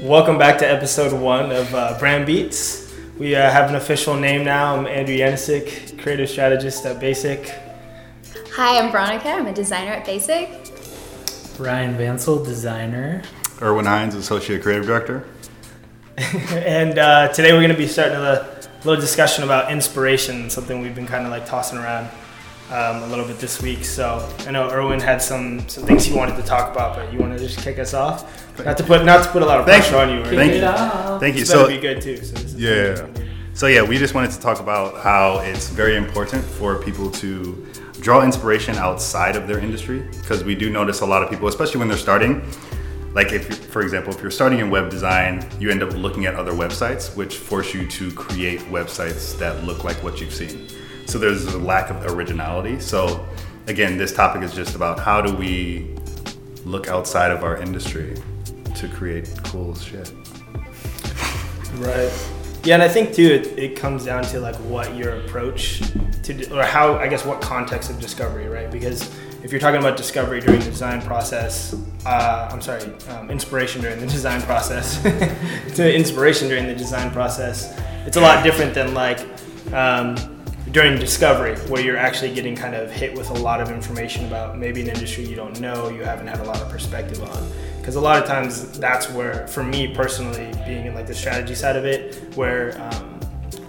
Welcome back to episode 1 of Brandbeats. We have an official name now. I'm Andrew Yanisic, creative strategist at BASIC. Hi, I'm Veronica. I'm a designer at BASIC. Ryan Vansel, designer. Erwin Hines, associate creative director. And today we're going to be starting a little discussion about inspiration, something we've been kind of like tossing around a little bit this week. So I know Erwin had some things he wanted to talk about, but you want to just kick us off? Not to put a lot of pressure on you. Thank you. It's going to be good too. So we just wanted to talk about how it's very important for people to draw inspiration outside of their industry, because we do notice a lot of people, especially when they're starting. Like if you're starting in web design, you end up looking at other websites, which force you to create websites that look like what you've seen. So there's a lack of originality. So again, this topic is just about how do we look outside of our industry to create cool shit. Right. Yeah, and I think too, it comes down to like what your approach to, or how, I guess, what context of discovery, right? Because if you're talking about discovery during the design process, inspiration during the design process, it's a lot different than like, during discovery, where you're actually getting kind of hit with a lot of information about maybe an industry you don't know, you haven't had a lot of perspective on. Because a lot of times that's where, for me personally, being in like the strategy side of it, where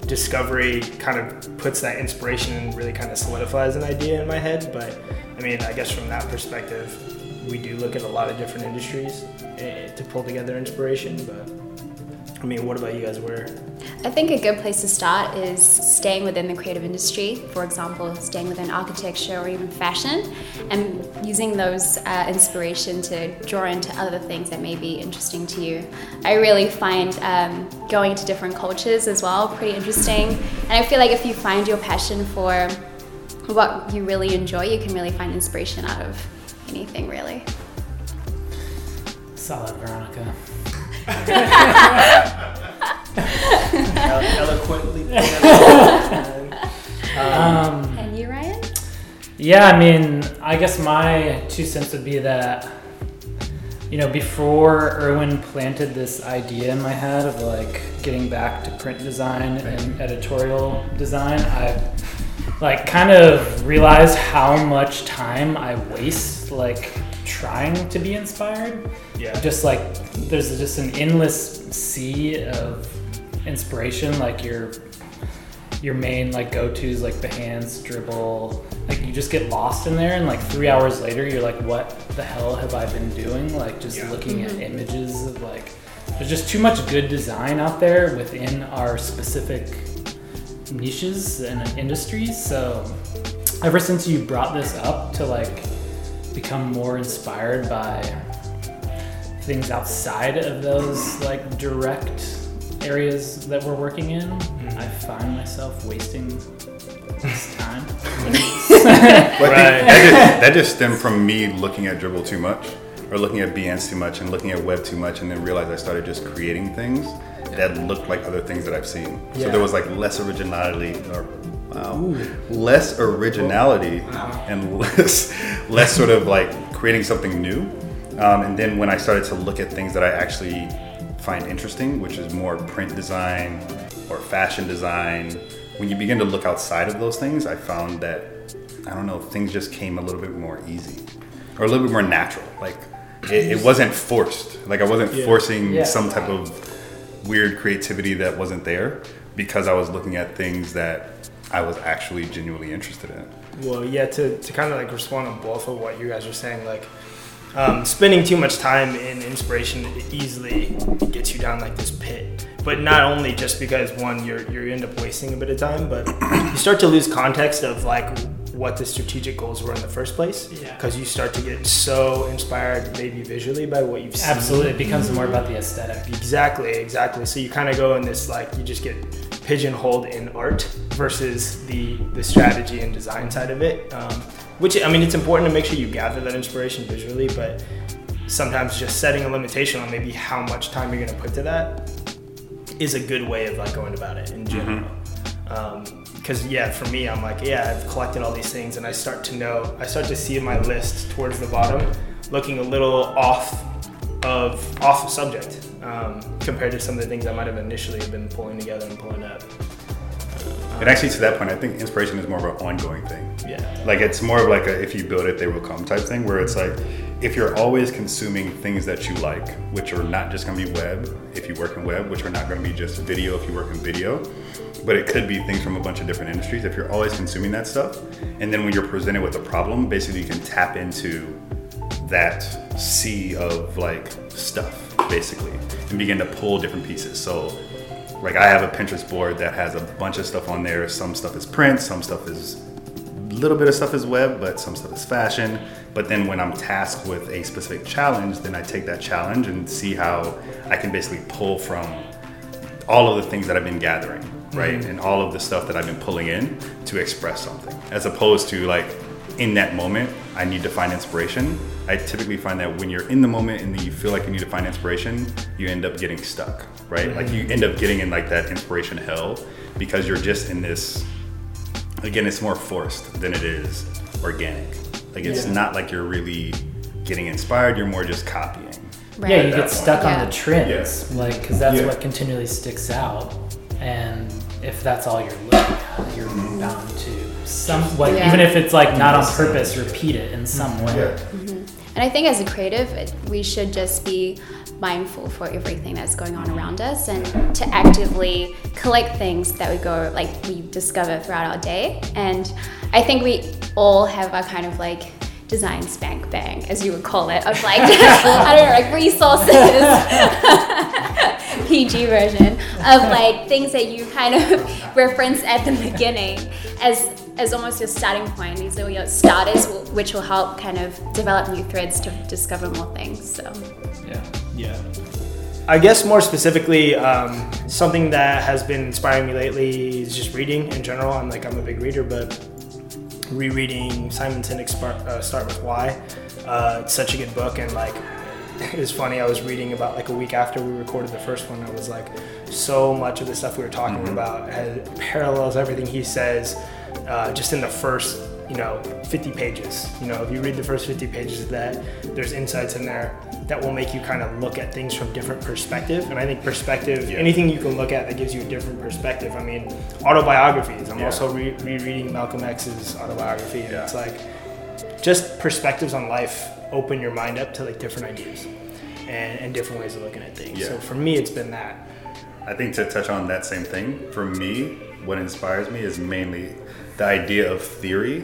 discovery kind of puts that inspiration and really kind of solidifies an idea in my head. But I mean, I guess from that perspective, we do look at a lot of different industries to pull together inspiration. But I mean, what about you guys? I think a good place to start is staying within the creative industry. For example, staying within architecture or even fashion, and using those inspiration to draw into other things that may be interesting to you. I really find going to different cultures as well pretty interesting. And I feel like if you find your passion for what you really enjoy, you can really find inspiration out of anything, really. Solid, Veronica. Eloquently. And you, Ryan? Yeah, I mean, I guess my 2 cents would be that, you know, before Erwin planted this idea in my head of like getting back to print design and editorial design, I like kind of realized how much time I waste like trying to be inspired. Yeah. Just like there's just an endless sea of inspiration, like your main like go-tos like Behance, Dribbble, like you just get lost in there, and like 3 hours later you're like, what the hell have I been doing? Like just looking at images of like, there's just too much good design out there within our specific niches and industries. So ever since you brought this up to like become more inspired by things outside of those like direct areas that we're working in, I find myself wasting this time. That just stemmed from me looking at Dribbble too much, or looking at Behance too much, and looking at web too much, and then realized I started just creating things that looked like other things that I've seen. Yeah. So there was like less originality, and less sort of like creating something new. And then when I started to look at things that I actually find interesting, which is more print design or fashion design, when you begin to look outside of those things, I found that, I don't know, things just came a little bit more easy, or a little bit more natural. Like it wasn't forced. Like I wasn't forcing some type of weird creativity that wasn't there, because I was looking at things that I was actually genuinely interested in. Well, yeah, to kind of like respond on both of what you guys are saying, like spending too much time in inspiration easily gets you down like this pit. But not only just because one, you end up wasting a bit of time, but you start to lose context of like what the strategic goals were in the first place. Because you start to get so inspired, maybe visually, by what you've seen. Absolutely, it becomes more about the aesthetic. Exactly. So you kind of go in this like, you just get pigeonholed in art versus the strategy and design side of it. Which, I mean, it's important to make sure you gather that inspiration visually, but sometimes just setting a limitation on maybe how much time you're going to put to that is a good way of like going about it in general. Because for me, I'm like, I've collected all these things, and I start to see my list towards the bottom looking a little off subject. compared to some of the things I might have initially been pulling together and pulling up. And actually, to that point, I think inspiration is more of an ongoing thing. Yeah. Like, it's more of like a if you build it, they will come type thing, where it's like, if you're always consuming things that you like, which are not just going to be web, if you work in web, which are not going to be just video, if you work in video, but it could be things from a bunch of different industries. If you're always consuming that stuff, and then when you're presented with a problem, basically you can tap into that sea of like stuff, basically, and begin to pull different pieces. So, like, I have a Pinterest board that has a bunch of stuff on there. Some stuff is print, some stuff is, a little bit of stuff is web, but some stuff is fashion. But then when I'm tasked with a specific challenge, then I take that challenge and see how I can basically pull from all of the things that I've been gathering, right? Mm-hmm. And all of the stuff that I've been pulling in to express something. As opposed to like, in that moment, I need to find inspiration. I typically find that when you're in the moment and you feel like you need to find inspiration, you end up getting stuck, right? Mm-hmm. Like, you end up getting in like that inspiration hell because you're just in this, again, it's more forced than it is organic. Like, it's not like you're really getting inspired, you're more just copying. Right. Yeah, you get stuck on the trends, like, because that's what continually sticks out. And if that's all you're looking at, you're bound to some, like, even if it's like not on purpose, repeat it in some way. Yeah. Mm-hmm. And I think as a creative, we should just be mindful for everything that's going on around us, and to actively collect things that we go, like, we discover throughout our day. And I think we all have our kind of like design spank bang, as you would call it, of like I don't know, like resources. PG version of like things that you kind of reference at the beginning as almost your starting point. These are your starters, which will help kind of develop new threads to discover more things. So yeah. I guess more specifically, something that has been inspiring me lately is just reading in general. I'm a big reader, but rereading Simon Sinek's Start with Why. It's such a good book, and like, it was funny, I was reading about like a week after we recorded the first one, I was like, so much of the stuff we were talking about parallels everything he says, just in the first, 50 pages. If you read the first 50 pages of that, there's insights in there that will make you kind of look at things from different perspective. And I think perspective, anything you can look at that gives you a different perspective. I mean, autobiographies. I'm also rereading Malcolm X's autobiography, and it's like, just perspectives on life open your mind up to like different ideas and different ways of looking at things. So for me, it's been that. I think to touch on that same thing, for me, what inspires me is mainly the idea of theory,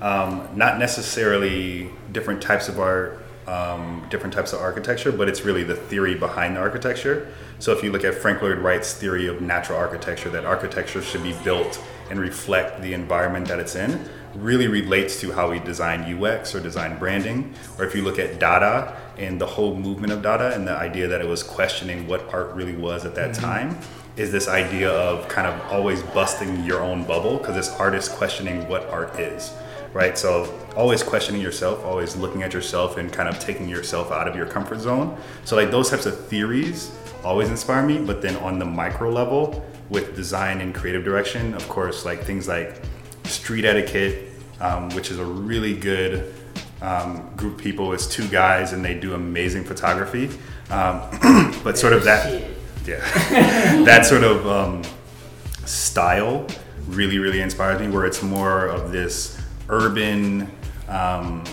not necessarily different types of art, different types of architecture, but it's really the theory behind the architecture. So if you look at Frank Lloyd Wright's theory of natural architecture, that architecture should be built and reflect the environment that it's in, really relates to how we design UX or design branding. Or if you look at Dada and the whole movement of Dada and the idea that it was questioning what art really was at that time, is this idea of kind of always busting your own bubble, because it's artists questioning what art is, right? So always questioning yourself, always looking at yourself and kind of taking yourself out of your comfort zone. So like, those types of theories always inspire me. But then on the micro level with design and creative direction, of course, like things like Street Etiquette, which is a really good group of people. It's two guys and they do amazing photography. But sort of that, that sort of style really, really inspires me, where it's more of this urban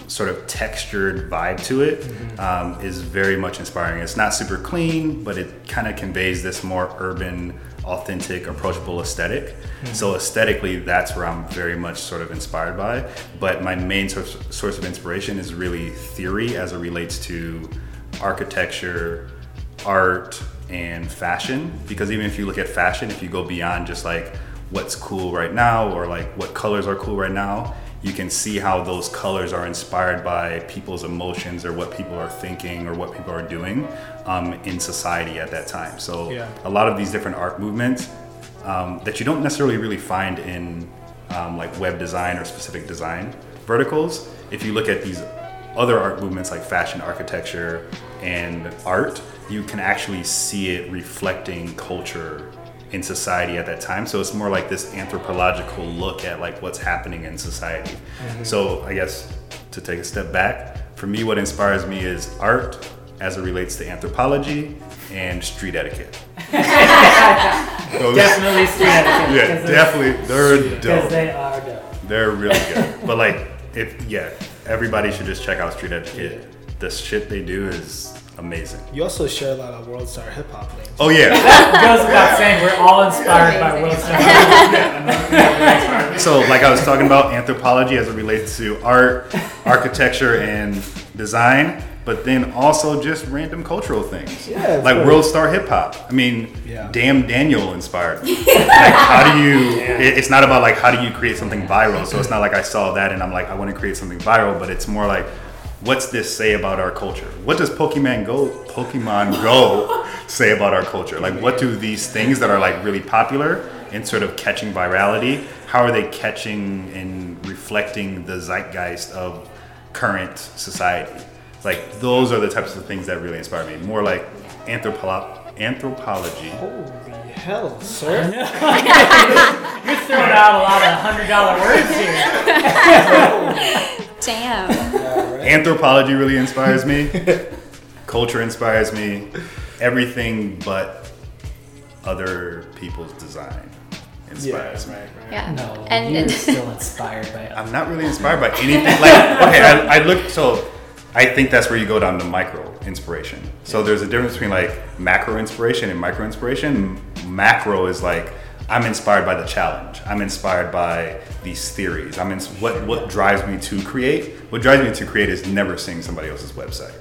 sort of textured vibe to it, is very much inspiring. It's not super clean, but it kind of conveys this more urban, authentic, approachable aesthetic. So aesthetically, that's where I'm very much sort of inspired by. But my main source of inspiration is really theory as it relates to architecture, art, and fashion. Because even if you look at fashion, if you go beyond just like what's cool right now or like what colors are cool right now, you can see how those colors are inspired by people's emotions or what people are thinking or what people are doing in society at that time. So a lot of these different art movements that you don't necessarily really find in like web design or specific design verticals. If you look at these other art movements like fashion, architecture, and art, you can actually see it reflecting culture in society at that time. So it's more like this anthropological look at like what's happening in society. So I guess to take a step back, for me, what inspires me is art, as it relates to anthropology and street etiquette. Definitely street etiquette. Yeah, definitely. They're dope. Because they are dope. They're really good. But like, everybody should just check out street etiquette. Yeah. The shit they do is amazing. You also share a lot of World Star Hip Hop links. Oh yeah. Goes without saying, we're all inspired by World Star Hip Hop. So like I was talking about anthropology as it relates to art, architecture, and design, but then also just random cultural things. Yeah, like cool. World Star Hip Hop. I mean, Damn Daniel inspired me. Like, how do you, it's not about like, how do you create something viral? So it's not like I saw that and I'm like, I want to create something viral, but it's more like, what's this say about our culture? What does Pokemon Go say about our culture? Like, what do these things that are like really popular and sort of catching virality, how are they catching and reflecting the zeitgeist of current society? Like, those are the types of things that really inspire me. More like anthropology. Holy hell, sir. You're throwing out a lot of $100 words here. Damn. Yeah, right. Anthropology really inspires me. Culture inspires me. Everything but other people's design inspires me. Right. Yeah. No, and you're still inspired by it. I'm not really inspired by anything. Like, okay, I look, so... I think that's where you go down to micro inspiration. So there's a difference between like macro inspiration and micro inspiration. Macro is like, I'm inspired by the challenge. I'm inspired by these theories. What drives me to create? What drives me to create is never seeing somebody else's website,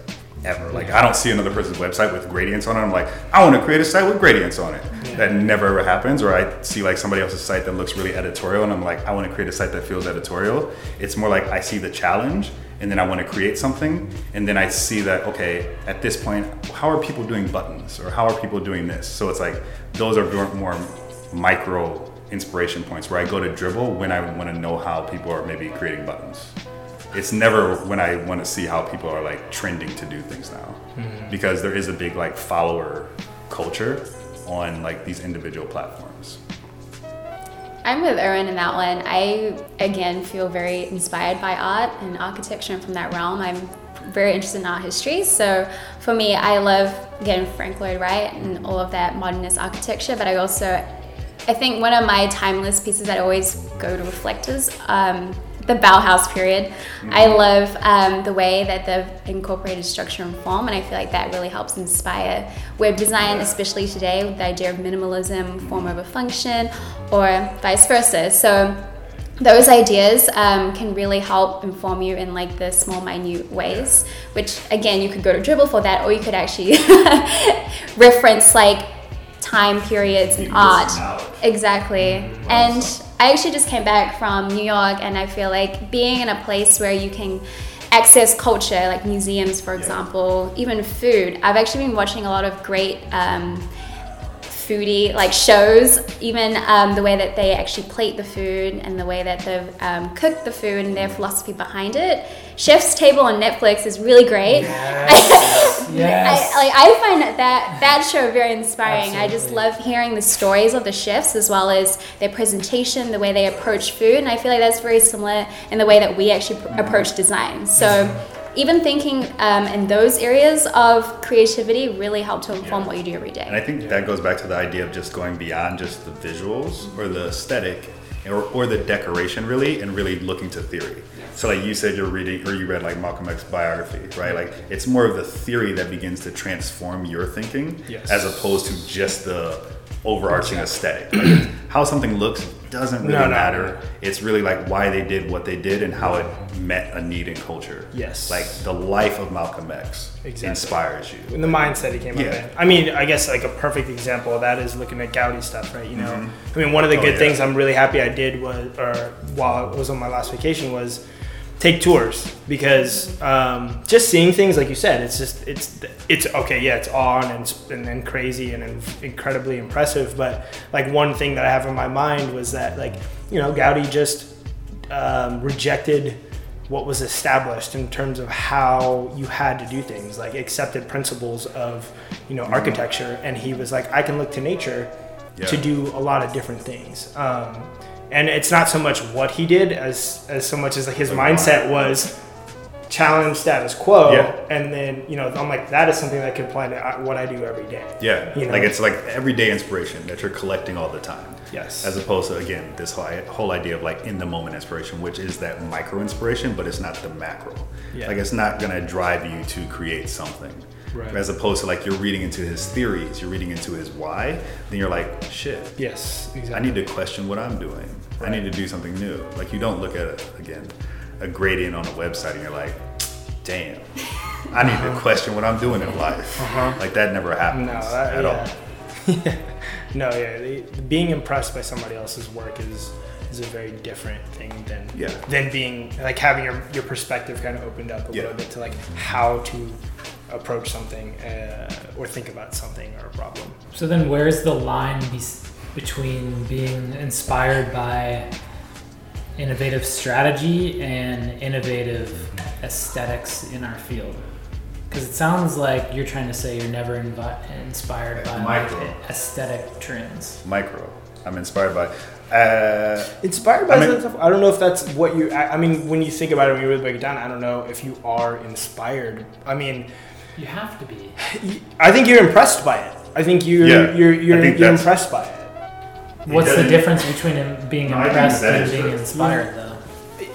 ever. Like, I don't see another person's website with gradients on it. I'm like, I want to create a site with gradients on it. Yeah. That never ever happens. Or I see like somebody else's site that looks really editorial and I'm like, I want to create a site that feels editorial. It's more like I see the challenge and then I want to create something, and then I see that, okay, at this point, how are people doing buttons? Or how are people doing this? So it's like, those are more micro inspiration points where I go to Dribbble when I want to know how people are maybe creating buttons. It's never when I want to see how people are like trending to do things now. Mm-hmm. Because there is a big like follower culture on like these individual platforms. I'm with Erwin in that one. I, again, feel very inspired by art and architecture, and from that realm, I'm very interested in art history. So for me, I love, again, Frank Lloyd Wright and all of that modernist architecture, but I think one of my timeless pieces that always go to reflect is the Bauhaus period. Mm-hmm. I love the way that they've incorporated structure and form, and I feel like that really helps inspire web design, especially today with the idea of minimalism, form over function, or vice versa. So those ideas can really help inform you in like the small, minute ways, which again, you could go to Dribbble for that, or you could actually reference like time periods and art. Exactly. And I actually just came back from New York, and I feel like being in a place where you can access culture, like museums, for example, even food. I've actually been watching a lot of great foodie like shows, even the way that they actually plate the food and the way that they've cooked the food and their philosophy behind it. Chef's Table on Netflix is really great. Yes, yes. I find that show very inspiring. Absolutely. I just love hearing the stories of the chefs as well as their presentation, the way they approach food, and I feel like that's very similar in the way that we actually approach design. So even thinking in those areas of creativity really help to inform what you do every day. And I think that goes back to the idea of just going beyond just the visuals or the aesthetic or the decoration, really, and really looking to theory. So like you said, you read like Malcolm X's biography, right? Like, it's more of the theory that begins to transform your thinking as opposed to just the overarching aesthetic. Like, how something looks doesn't really matter. It's really like why they did what they did and how it met a need in culture. Yes. Like the life of Malcolm X inspires you. And the mindset he came up with. I mean, I guess like a perfect example of that is looking at Gaudi stuff, right? You know, I mean, one of the good things I'm really happy I did while I was on my last vacation was take tours, because just seeing things like you said, it's on and crazy and incredibly impressive. But like one thing that I have in my mind was that, like, you know, Gaudi just rejected what was established in terms of how you had to do things, like accepted principles of, you know, architecture, and he was like, I can look to nature to do a lot of different things. And it's not so much what he did as so much as like his mindset was challenge status quo. Yeah. And then, you know, I'm like, that is something that can apply to what I do every day. Yeah. You know? Like, it's like everyday inspiration that you're collecting all the time. Yes. As opposed to, again, this whole idea of like in the moment inspiration, which is that micro inspiration, but it's not the macro. Yeah. Like, it's not going to drive you to create something. Right. As opposed to like you're reading into his theories, you're reading into his why, then you're like, shit. Yes, exactly. I need to question what I'm doing. Right. I need to do something new. Like, you don't look at it, again, a gradient on a website and you're like, damn, I need to question what I'm doing in life. Uh-huh. Like, that never happens at all. Being impressed by somebody else's work is a very different thing than being like having your perspective kind of opened up a little bit to like how to approach something or think about something or a problem. So then where's the line between being inspired by innovative strategy and innovative aesthetics in our field? Because it sounds like you're trying to say you're never inspired by aesthetic trends. Micro. I'm inspired by... stuff. I don't know if that's what you... I mean, when you think about it, when you really break it down, I don't know if you are inspired. I mean... You have to be. I think you're impressed by it. I think you're impressed by it. What's the difference between being impressed and being inspired, though?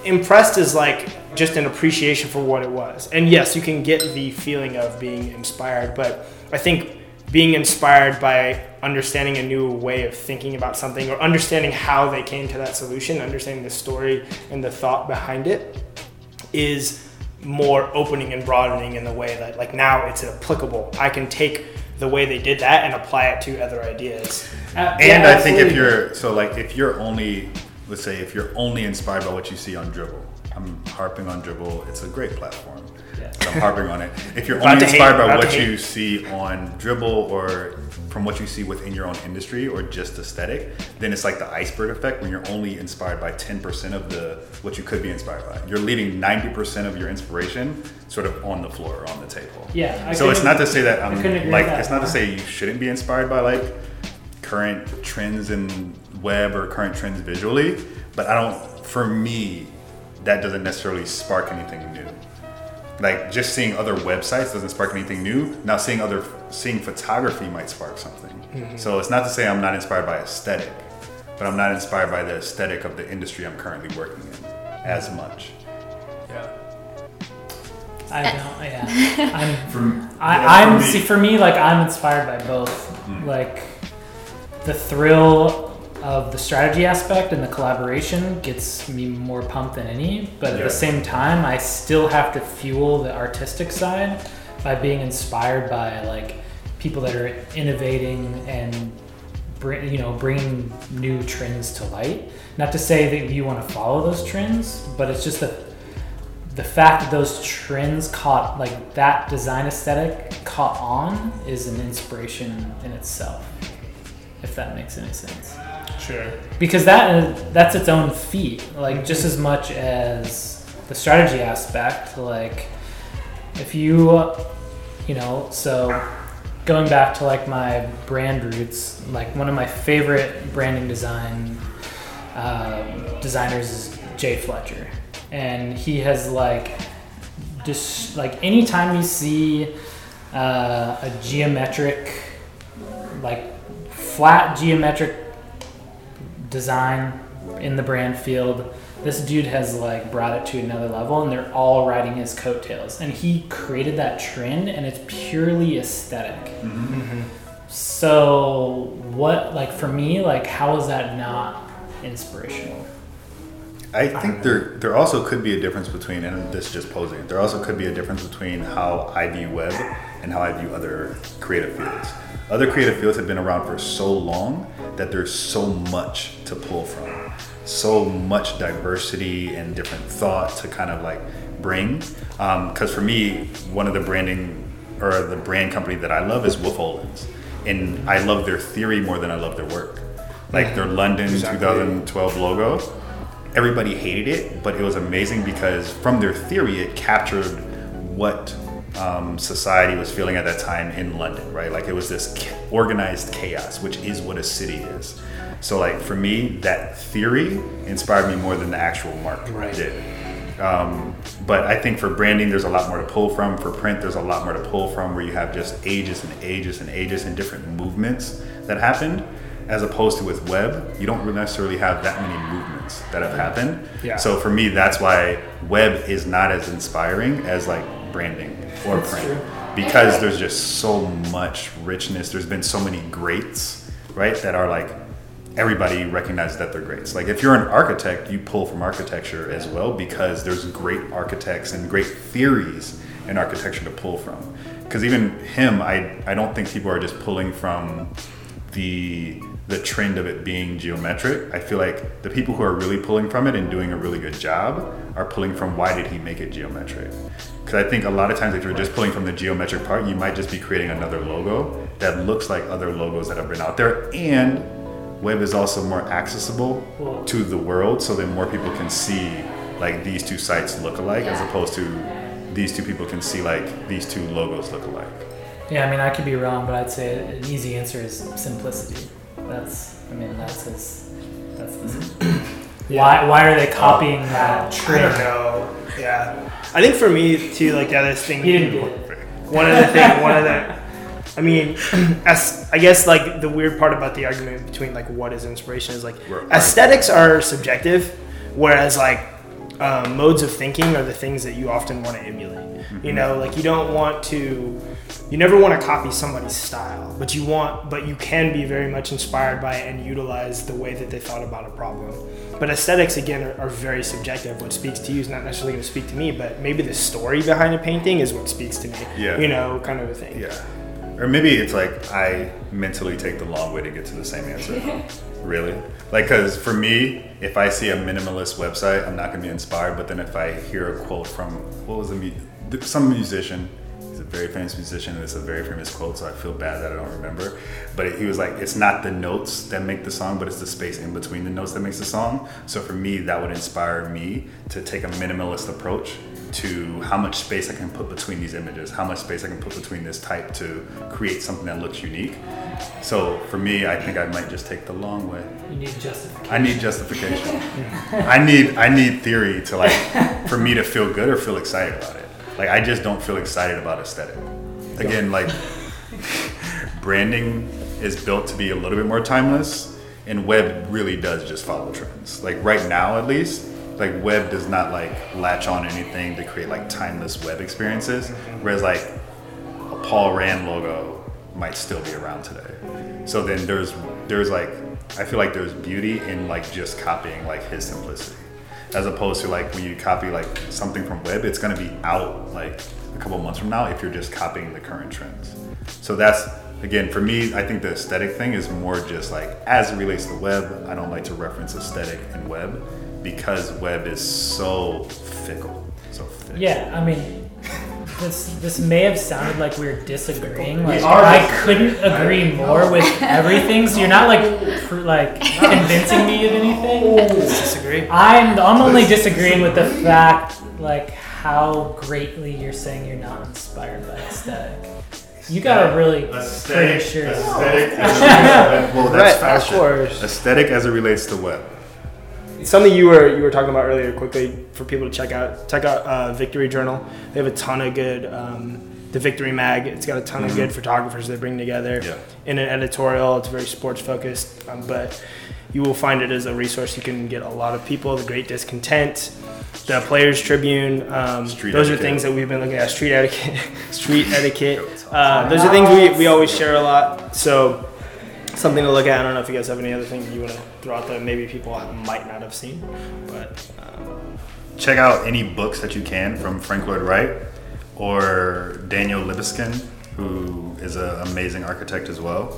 Impressed is like just an appreciation for what it was. And yes, you can get the feeling of being inspired, but I think being inspired by understanding a new way of thinking about something or understanding how they came to that solution, understanding the story and the thought behind it is more opening and broadening in the way that like now it's applicable. I can take the way they did that and apply it to other ideas. I think if you're only inspired by what you see on Dribbble, I'm harping on Dribbble. It's a great platform. Yeah. I'm harping on it. If you're only inspired by what you see on Dribbble or from what you see within your own industry or just aesthetic, then it's like the iceberg effect when you're only inspired by 10% of what you could be inspired by. You're leaving 90% of your inspiration sort of on the floor or on the table. Yeah. So it's not to say that to say you shouldn't be inspired by like current trends in web or current trends visually, but that doesn't necessarily spark anything new. Like just seeing other websites doesn't spark anything new. Now seeing photography might spark something. Mm-hmm. So it's not to say I'm not inspired by aesthetic, but I'm not inspired by the aesthetic of the industry I'm currently working in as much. Yeah. I'm inspired by both. Mm-hmm. Like the thrill of the strategy aspect and the collaboration gets me more pumped than any, but at the same time, I still have to fuel the artistic side by being inspired by like people that are innovating and bringing new trends to light. Not to say that you want to follow those trends, but it's just the fact that those trends caught, like that design aesthetic caught on, is an inspiration in itself, if that makes any sense. Sure. Because that's its own feat, like just as much as the strategy aspect. Like if so going back to like my brand roots, like one of my favorite branding design designers is Jay Fletcher, and he has like just like anytime you see a geometric, like flat geometric design in the brand field, this dude has like brought it to another level, and they're all riding his coattails, and he created that trend, and it's purely aesthetic. Mm-hmm. So what, like for me, like how is that not inspirational? I think there also could be a difference between, and this is just posing, there also could be a difference between how I view web and how I view other creative fields. Other creative fields have been around for so long that there's so much to pull from, so much diversity and different thought to kind of like bring. Because for me, one of the brand company that I love is Wolff Olins, and I love their theory more than I love their work. Like their London 2012 logo, everybody hated it, but it was amazing because from their theory, it captured what society was feeling at that time in London, right? Like it was this organized chaos, which is what a city is. So like for me, that theory inspired me more than the actual mark did. But I think for branding, there's a lot more to pull from. For print, there's a lot more to pull from, where you have just ages and ages and ages and different movements that happened, as opposed to with web, you don't necessarily have that many movements that have happened. Yeah. So for me, that's why web is not as inspiring as like branding or print. True. Because there's just so much richness. There's been so many greats, right? That are like, everybody recognizes that they're greats. Like if you're an architect, you pull from architecture as well, because there's great architects and great theories in architecture to pull from. Because even him, I don't think people are just pulling from the trend of it being geometric. I feel like the people who are really pulling from it and doing a really good job are pulling from why did he make it geometric? Because I think a lot of times if you're just pulling from the geometric part, you might just be creating another logo that looks like other logos that have been out there. And web is also more accessible to the world, so that more people can see like these two sites look alike, as opposed to these two people can see like these two logos look alike. Yeah, I mean, I could be wrong, but I'd say an easy answer is simplicity. That's his. Yeah. Why are they copying that trick? I don't know. Yeah. I think for me too, like the other thing. He didn't do it. I mean, I guess like the weird part about the argument between like what is inspiration is like aesthetics are subjective, whereas like modes of thinking are the things that you often want to emulate. Mm-hmm. You know, like you never want to copy somebody's style, but you can be very much inspired by it and utilize the way that they thought about a problem. But aesthetics, again, are very subjective. What speaks to you is not necessarily going to speak to me, but maybe the story behind a painting is what speaks to me, you know, kind of a thing. Yeah. Or maybe it's like I mentally take the long way to get to the same answer. Really? Like, because for me, if I see a minimalist website, I'm not going to be inspired. But then if I hear a quote from, some musician, he's a very famous musician, and it's a very famous quote, so I feel bad that I don't remember. But he was like, it's not the notes that make the song, but it's the space in between the notes that makes the song. So for me, that would inspire me to take a minimalist approach to how much space I can put between these images, how much space I can put between this type to create something that looks unique. So for me, I think I might just take the long way. You need justification. I need justification. I need theory to like, for me to feel good or feel excited about it. Like I just don't feel excited about aesthetic. Again, like branding is built to be a little bit more timeless, and web really does just follow trends. Like right now, at least, like web does not like latch on anything to create like timeless web experiences, whereas like a Paul Rand logo might still be around today. So then there's like, I feel like there's beauty in like just copying like his simplicity, as opposed to like when you copy like something from web, it's gonna be out like a couple months from now if you're just copying the current trends. So that's, again, for me, I think the aesthetic thing is more just like, as it relates to web, I don't like to reference aesthetic in web, because web is so fickle, so thick. Yeah, I mean, this may have sounded like we were disagreeing. Like, I couldn't agree more with everything. So you're not like convincing me of anything. Disagree. I'm only disagreeing with the fact like how greatly you're saying you're not inspired by aesthetic. You gotta really aesthetic. Sure. Aesthetic. Well, that's right, fashion. Of course. Aesthetic as it relates to web. Something you were talking about earlier, quickly for people to check out Victory Journal. They have a ton of good, the Victory Mag. It's got a ton of good photographers they bring together in an editorial. It's very sports focused, but you will find it as a resource. You can get a lot of people. The Great Discontent, the Players Tribune. Those are things that we've been looking at. Street etiquette. Street etiquette. Those are things we always share a lot. So. Something to look at. I don't know if you guys have any other things you want to throw out that maybe people might not have seen, but check out any books that you can from Frank Lloyd Wright or Daniel Libeskind, who is an amazing architect as well,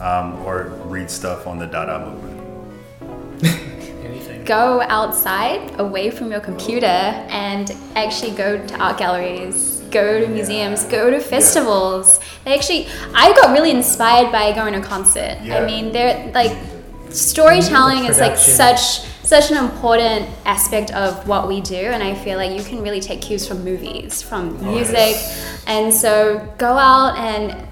or read stuff on the Dada movement. Anything. Go outside, away from your computer, and actually go to art galleries. Go to museums, go to festivals. They I got really inspired by going to a concert. I mean, they're like, storytelling is like such an important aspect of what we do, and I feel like you can really take cues from movies, from music, and so go out and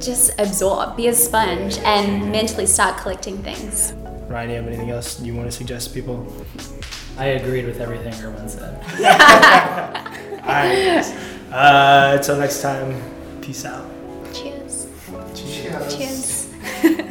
just absorb, be a sponge, and mentally start collecting things. Ryan, do you have anything else you want to suggest to people? I agreed with everything Irwin said. All right. Until next time, peace out. Cheers. Cheers. Cheers.